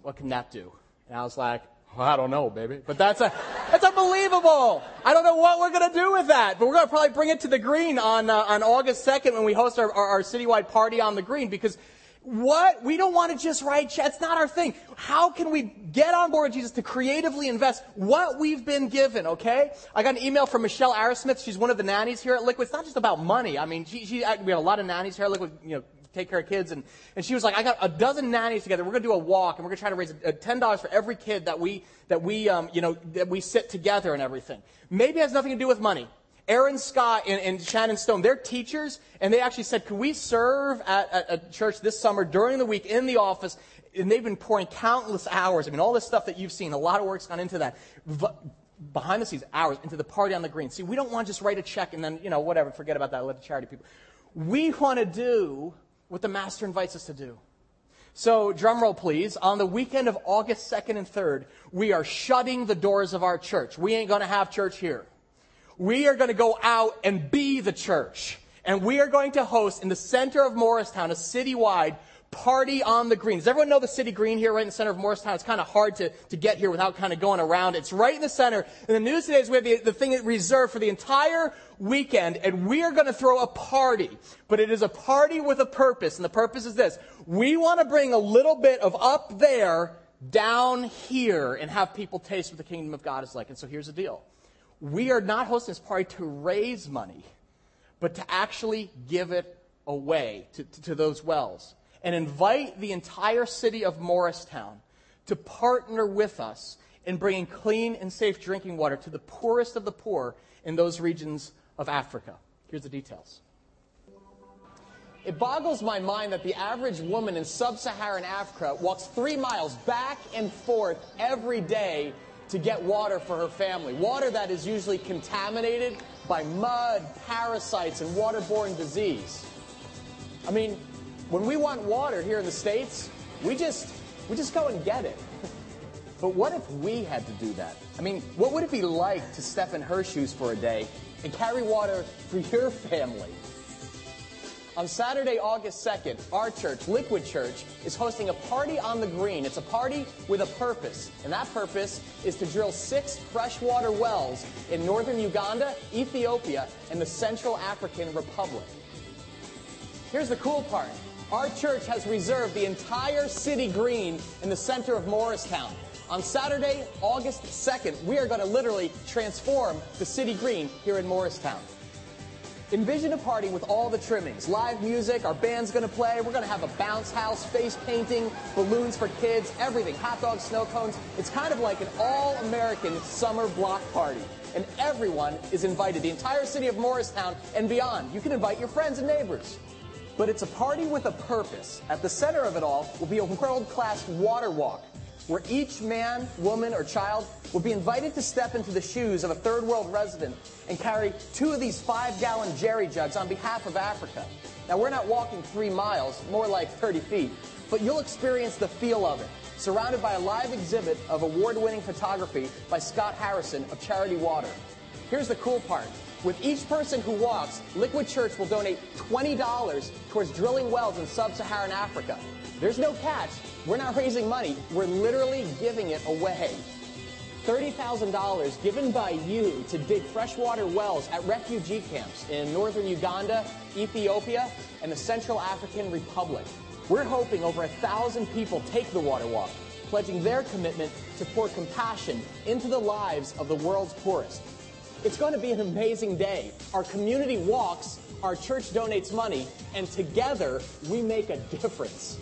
What can that do? And I was like, well, I don't know, baby. But that's unbelievable. I don't know what we're going to do with that, but we're going to probably bring it to the green on August 2nd when we host our citywide party on the green, because... What? We don't want to just write checks. It's not our thing. How can we get on board with Jesus to creatively invest what we've been given, okay? I got an email from Michelle Arrowsmith. She's one of the nannies here at Liquid. It's not just about money. I mean, we have a lot of nannies here at Liquid, you know, take care of kids. And she was like, I got a dozen nannies together. We're going to do a walk, and we're going to try to raise $10 for every kid that we sit together and everything. Maybe it has nothing to do with money. Aaron Scott and Shannon Stone, they're teachers, and they actually said, could we serve at a church this summer during the week in the office? And they've been pouring countless hours. I mean, all this stuff that you've seen, a lot of work's gone into that. Behind the scenes, hours into the party on the green. See, we don't want to just write a check and then, you know, whatever, forget about that, let the charity people. We want to do what the Master invites us to do. So, drum roll please, on the weekend of August 2nd and 3rd, we are shutting the doors of our church. We ain't going to have church here. We are going to go out and be the church. And we are going to host in the center of Morristown a citywide party on the green. Does everyone know the city green here right in the center of Morristown? It's kind of hard to get here without kind of going around. It's right in the center. And the news today is we have the thing reserved for the entire weekend. And we are going to throw a party. But it is a party with a purpose. And the purpose is this. We want to bring a little bit of up there down here and have people taste what the kingdom of God is like. And so here's the deal. We are not hosting this party to raise money, but to actually give it away to those wells and invite the entire city of Morristown to partner with us in bringing clean and safe drinking water to the poorest of the poor in those regions of Africa. Here's the details. It boggles my mind that the average woman in sub-Saharan Africa walks 3 miles back and forth every day to get water for her family. Water that is usually contaminated by mud, parasites, and waterborne disease. I mean, when we want water here in the States, we just go and get it. But what if we had to do that? I mean, what would it be like to step in her shoes for a day and carry water for your family? On Saturday, August 2nd, our church, Liquid Church, is hosting a party on the green. It's a party with a purpose, and that purpose is to drill 6 freshwater wells in northern Uganda, Ethiopia, and the Central African Republic. Here's the cool part. Our church has reserved the entire city green in the center of Morristown. On Saturday, August 2nd, we are going to literally transform the city green here in Morristown. Envision a party with all the trimmings, live music, our band's going to play, we're going to have a bounce house, face painting, balloons for kids, everything, hot dogs, snow cones. It's kind of like an all-American summer block party. And everyone is invited, the entire city of Morristown and beyond. You can invite your friends and neighbors. But it's a party with a purpose. At the center of it all will be a world-class water walk, where each man, woman, or child will be invited to step into the shoes of a third world resident and carry 2 of these 5-gallon jerry jugs on behalf of Africa. Now, we're not walking 3 miles, more like 30 feet, but you'll experience the feel of it, surrounded by a live exhibit of award-winning photography by Scott Harrison of Charity Water. Here's the cool part. With each person who walks, Liquid Church will donate $20 towards drilling wells in sub-Saharan Africa. There's no catch. We're not raising money. We're literally giving it away. $30,000 given by you to dig freshwater wells at refugee camps in northern Uganda, Ethiopia, and the Central African Republic. We're hoping over 1,000 people take the water walk, pledging their commitment to pour compassion into the lives of the world's poorest. It's going to be an amazing day. Our community walks, our church donates money, and together we make a difference.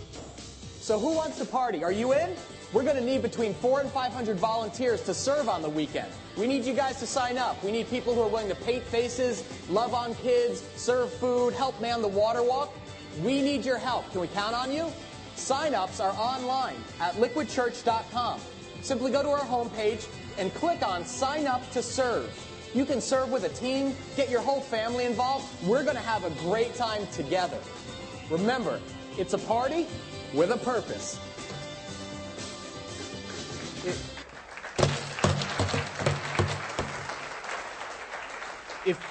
So who wants to party? Are you in? We're going to need between 400 and 500 volunteers to serve on the weekend. We need you guys to sign up. We need people who are willing to paint faces, love on kids, serve food, help man the water walk. We need your help. Can we count on you? Sign-ups are online at liquidchurch.com. Simply go to our homepage and click on Sign Up to Serve. You can serve with a team, get your whole family involved. We're going to have a great time together. Remember, it's a party with a purpose.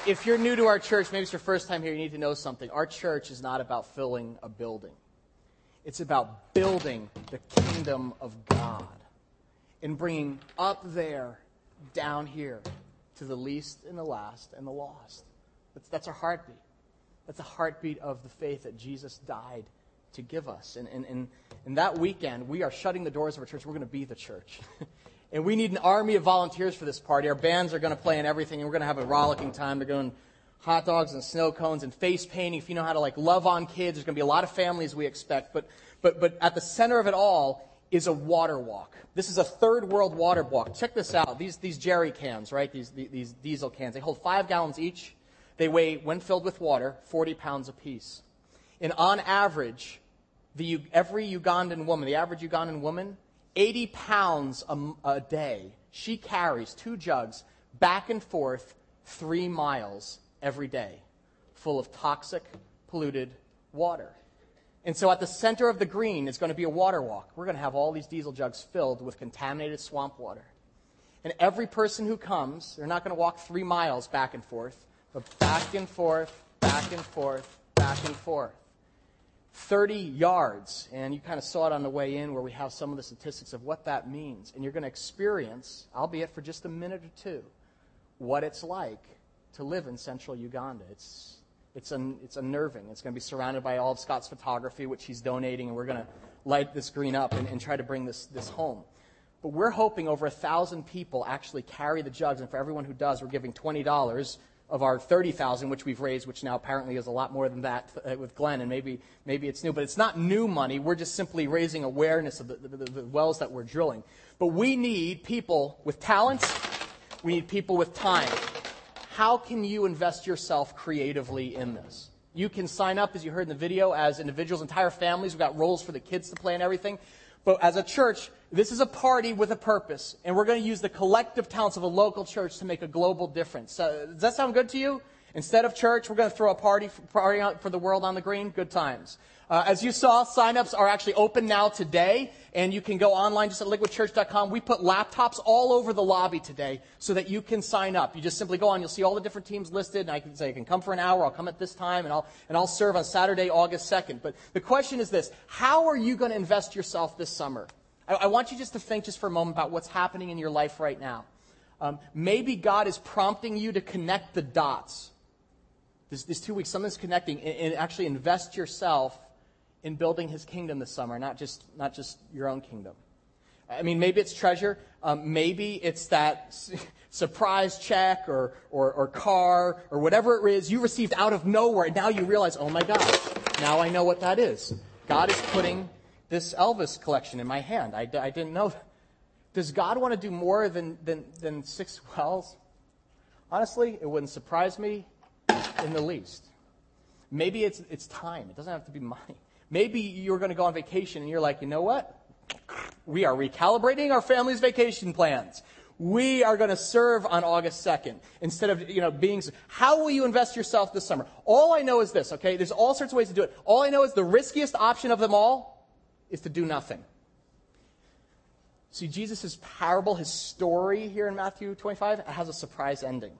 If you're new to our church, maybe it's your first time here, you need to know something. Our church is not about filling a building. It's about building the kingdom of God and bringing up there, down here, to the least and the last and the lost. That's our heartbeat. That's the heartbeat of the faith that Jesus died to give us. And that weekend, we are shutting the doors of our church. We're going to be the church. And we need an army of volunteers for this party. Our bands are going to play and everything, and we're going to have a rollicking time. They're going hot dogs and snow cones and face painting. If you know how to love on kids, there's going to be a lot of families we expect. But at the center of it all is a water walk. This is a third world water walk. Check this out. These jerry cans, right? These diesel cans. They hold 5 gallons each. They weigh, when filled with water, 40 pounds apiece. And on average, the average Ugandan woman, 80 pounds a day. She carries 2 jugs back and forth 3 miles every day, full of toxic, polluted water. And so at the center of the green is going to be a water walk. We're going to have all these diesel jugs filled with contaminated swamp water. And every person who comes, they're not going to walk 3 miles back and forth, but back and forth, back and forth, back and forth. 30 yards. And you kind of saw it on the way in where we have some of the statistics of what that means. And you're going to experience, albeit for just a minute or two, what it's like to live in central Uganda. It's It's unnerving. It's going to be surrounded by all of Scott's photography, which he's donating, and we're going to light this green up and try to bring this home. But we're hoping over 1,000 people actually carry the jugs, and for everyone who does, we're giving $20 of our $30,000, which we've raised, which now apparently is a lot more than that with Glenn, and maybe it's new. But it's not new money. We're just simply raising awareness of the wells that we're drilling. But we need people with talents. We need people with time. How can you invest yourself creatively in this? You can sign up, as you heard in the video, as individuals, entire families. We've got roles for the kids to play and everything. But as a church, this is a party with a purpose, and we're going to use the collective talents of a local church to make a global difference. Does that sound good to you? Instead of church, we're going to throw a party for the world on the green. Good times. As you saw, sign-ups are actually open now today, and you can go online just at liquidchurch.com. We put laptops all over the lobby today so that you can sign up. You just simply go on. You'll see all the different teams listed, and I can say I can come for an hour, I'll come at this time, and I'll serve on Saturday, August 2nd. But the question is this: how are you going to invest yourself this summer? I want you just to think just for a moment about what's happening in your life right now. Maybe God is prompting you to connect the dots. These 2 weeks, something's connecting, and actually invest yourself in building his kingdom this summer, not just your own kingdom. I mean, maybe it's treasure. Maybe it's that surprise check or car or whatever it is you received out of nowhere. And now you realize, oh, my gosh, now I know what that is. God is putting this Elvis collection in my hand. I didn't know that. Does God want to do more than six wells? Honestly, it wouldn't surprise me in the least. Maybe it's time. It doesn't have to be money. Maybe you're going to go on vacation and you're like, you know what? We are recalibrating our family's vacation plans. We are going to serve on August 2nd instead of, being. How will you invest yourself this summer? All I know is this, okay? There's all sorts of ways to do it. All I know is the riskiest option of them all is to do nothing. See, Jesus' parable, his story here in Matthew 25, has a surprise ending.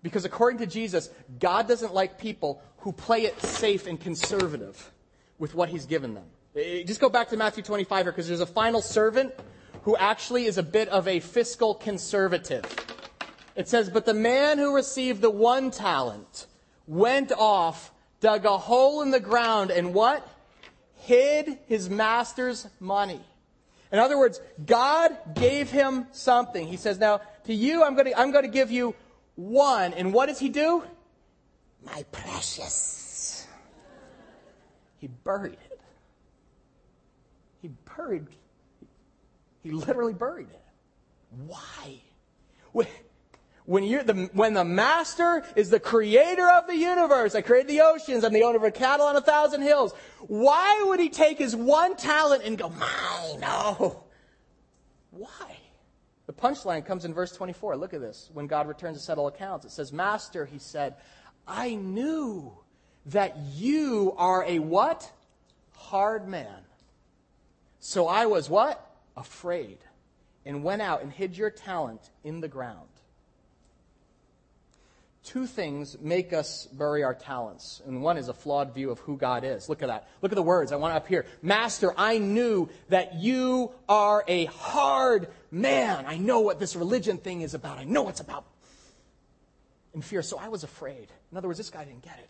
Because according to Jesus, God doesn't like people who play it safe and conservative with what he's given them. Just go back to Matthew 25 here, because there's a final servant who actually is a bit of a fiscal conservative. It says, but the man who received the one talent went off, dug a hole in the ground, and what? Hid his master's money. In other words, God gave him something. He says, now, to you, I'm going to give you one. And what does he do? My precious. He buried it. He literally buried it. Why? When the master is the creator of the universe, I created the oceans, I'm the owner of cattle on 1,000 hills. Why would he take his one talent and go, mine? No. Why? The punchline comes in verse 24. Look at this. When God returns to settle accounts, it says, Master, he said, I knew that you are a what? Hard man. So I was what? Afraid. And went out and hid your talent in the ground. Two things make us bury our talents. And one is a flawed view of who God is. Look at that. Look at the words. I want up here. Master, I knew that you are a hard man. I know what this religion thing is about. I know it's about. And fear. So I was afraid. In other words, this guy didn't get it.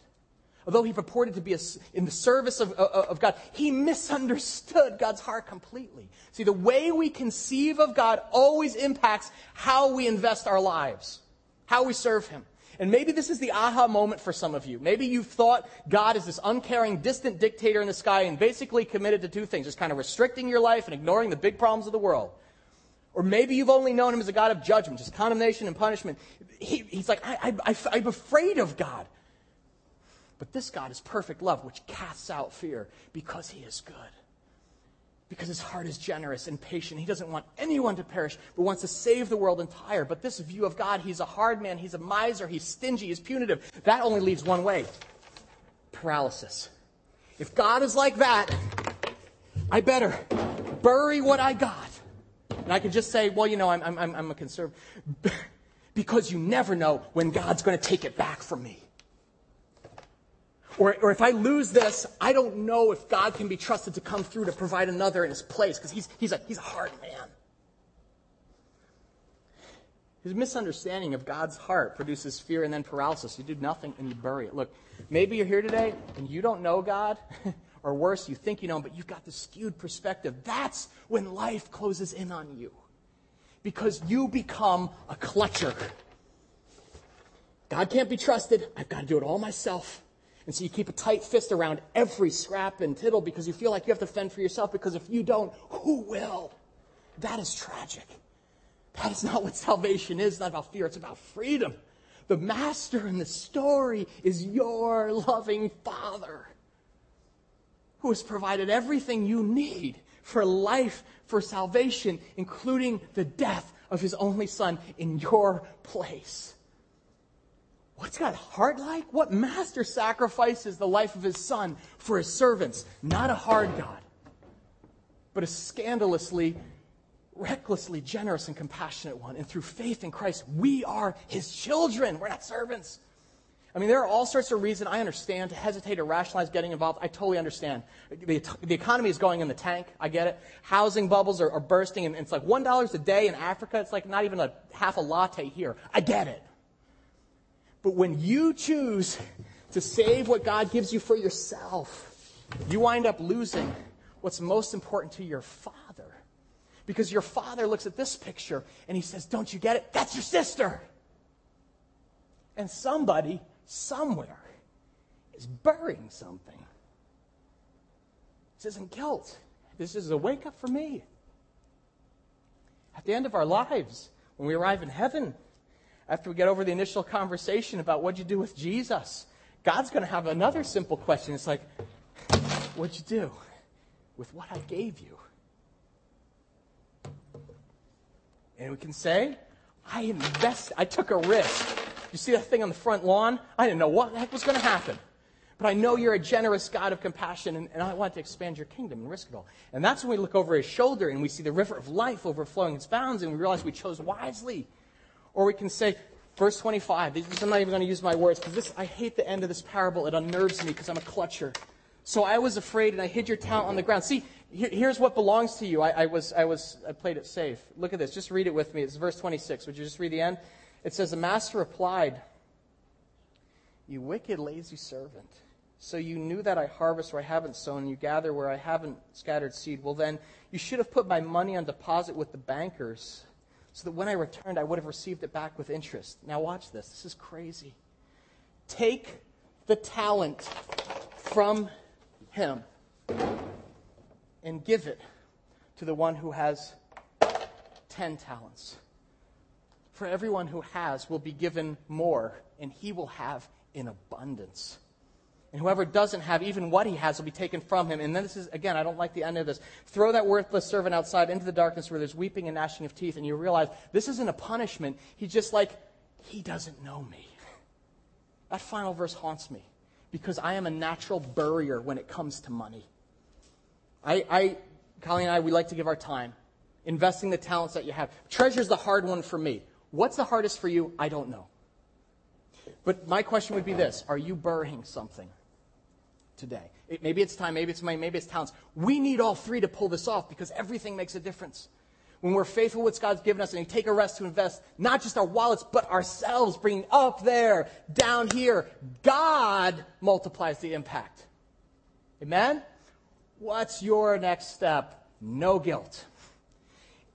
Although he purported to be in the service of God, he misunderstood God's heart completely. See, the way we conceive of God always impacts how we invest our lives, how we serve him. And maybe this is the aha moment for some of you. Maybe you've thought God is this uncaring, distant dictator in the sky and basically committed to two things, just kind of restricting your life and ignoring the big problems of the world. Or maybe you've only known him as a God of judgment, just condemnation and punishment. He's like, I'm afraid of God. But this God is perfect love, which casts out fear because he is good, because his heart is generous and patient. He doesn't want anyone to perish, but wants to save the world entire. But this view of God, he's a hard man, he's a miser, he's stingy, he's punitive. That only leads one way: paralysis. If God is like that, I better bury what I got. And I could just say, well, I'm a conservative. Because you never know when God's going to take it back from me. Or if I lose this, I don't know if God can be trusted to come through to provide another in his place, because he's a hard man. His misunderstanding of God's heart produces fear and then paralysis. You do nothing and you bury it. Look, maybe you're here today and you don't know God, or worse, you think you know him, but you've got this skewed perspective. That's when life closes in on you, because you become a clutcher. God can't be trusted. I've got to do it all myself. And so you keep a tight fist around every scrap and tittle because you feel like you have to fend for yourself, because if you don't, who will? That is tragic. That is not what salvation is. It's not about fear. It's about freedom. The master in the story is your loving Father who has provided everything you need for life, for salvation, including the death of his only son in your place. What's God's heart like? What master sacrifices the life of his son for his servants? Not a hard God, but a scandalously, recklessly generous and compassionate one. And through faith in Christ, we are his children. We're not servants. I mean, there are all sorts of reasons, I understand, to hesitate or rationalize getting involved. I totally understand. The economy is going in the tank. I get it. Housing bubbles are bursting, and it's like $1 a day in Africa. It's like not even a half a latte here. I get it. But when you choose to save what God gives you for yourself, you wind up losing what's most important to your Father. Because your Father looks at this picture and he says, don't you get it? That's your sister. And somebody somewhere is burying something. This isn't guilt. This is a wake up for me. At the end of our lives, when we arrive in heaven, after we get over the initial conversation about what'd you do with Jesus, God's going to have another simple question. It's like, what'd you do with what I gave you? And we can say, I took a risk. You see that thing on the front lawn? I didn't know what the heck was going to happen. But I know you're a generous God of compassion, and I want to expand your kingdom and risk it all. And that's when we look over his shoulder and we see the river of life overflowing its bounds, and we realize we chose wisely. Or we can say, verse 25, I'm not even going to use my words, because I hate the end of this parable. It unnerves me because I'm a clutcher. So I was afraid, and I hid your talent on the ground. See, here's what belongs to you. I played it safe. Look at this. Just read it with me. It's verse 26. Would you just read the end? It says, the master replied, you wicked, lazy servant. So you knew that I harvest where I haven't sown, and you gather where I haven't scattered seed. Well, then you should have put my money on deposit with the bankers, so that when I returned, I would have received it back with interest. Now watch this. This is crazy. Take the talent from him and give it to the one who has 10 talents. For everyone who has will be given more, and he will have in abundance. And whoever doesn't have, even what he has will be taken from him. And then this is, again, I don't like the end of this. Throw that worthless servant outside into the darkness where there's weeping and gnashing of teeth. And you realize this isn't a punishment. He's just like, he doesn't know me. That final verse haunts me, because I am a natural burier when it comes to money. Colleen and I, we like to give our time. Investing the talents that you have. Treasure's the hard one for me. What's the hardest for you? I don't know. But my question would be this. Are you burying something today? Maybe it's time, maybe it's money, maybe it's talents. We need all three to pull this off, because everything makes a difference. When we're faithful with what God's given us and we take a rest to invest, not just our wallets, but ourselves, bringing up there, down here, God multiplies the impact. Amen? What's your next step? No guilt.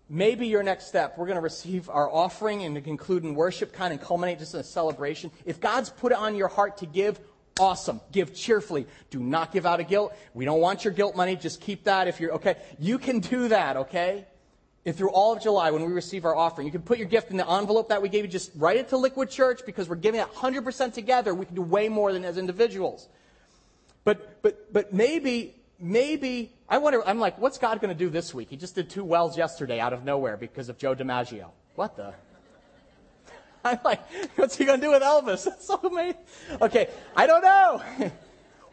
Maybe your next step, we're going to receive our offering and to conclude in worship, kind of culminate just in a celebration. If God's put it on your heart to give, awesome. Give cheerfully. Do not give out of guilt. We don't want your guilt money. Just keep that if you're okay. You can do that, okay? And through all of July, when we receive our offering, you can put your gift in the envelope that we gave you. Just write it to Liquid Church, because we're giving it 100% together. We can do way more than as individuals. But maybe I wonder, I'm like, what's God going to do this week? He just did 2 wells yesterday out of nowhere because of Joe DiMaggio. What the? I'm like, what's he going to do with Elvis? That's so amazing. Okay, I don't know.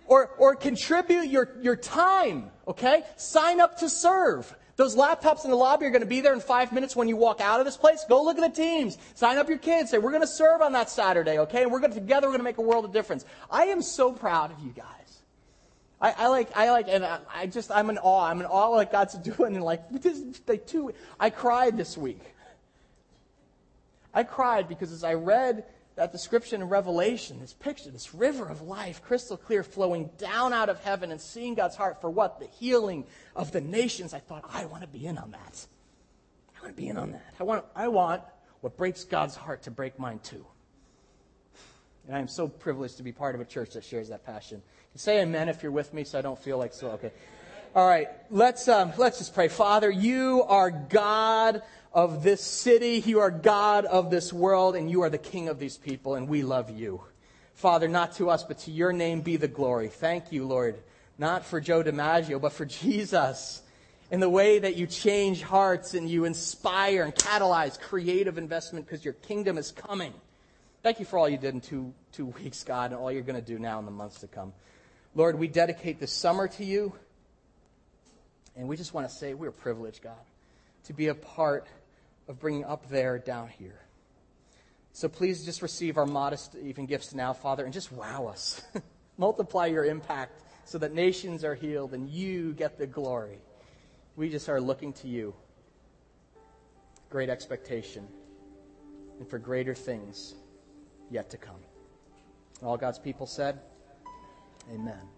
Or contribute your time, okay? Sign up to serve. Those laptops in the lobby are going to be there in 5 minutes when you walk out of this place. Go look at the teams. Sign up your kids. Say, we're going to serve on that Saturday, okay? And we're going to make a world of difference. I am so proud of you guys. I'm in awe. I'm in awe of what God's doing. And I cried this week. I cried because as I read that description in Revelation, this picture, this river of life, crystal clear, flowing down out of heaven and seeing God's heart for what? The healing of the nations. I thought, I want to be in on that. I want to be in on that. I want what breaks God's heart to break mine too. And I am so privileged to be part of a church that shares that passion. You say amen if you're with me, so I don't feel like so. Okay. All right, let's just pray. Father, you are God of this city, you are God of this world, and you are the King of these people, and we love you. Father, not to us, but to your name be the glory. Thank you, Lord, not for Joe DiMaggio, but for Jesus, and the way that you change hearts and you inspire and catalyze creative investment because your kingdom is coming. Thank you for all you did in two weeks, God, and all you're going to do now in the months to come. Lord, we dedicate this summer to you. And we just want to say we're privileged, God, to be a part of bringing up there, down here. So please just receive our modest even gifts now, Father, and just wow us. Multiply your impact so that nations are healed and you get the glory. We just are looking to you. Great expectation and for greater things yet to come. All God's people said, amen.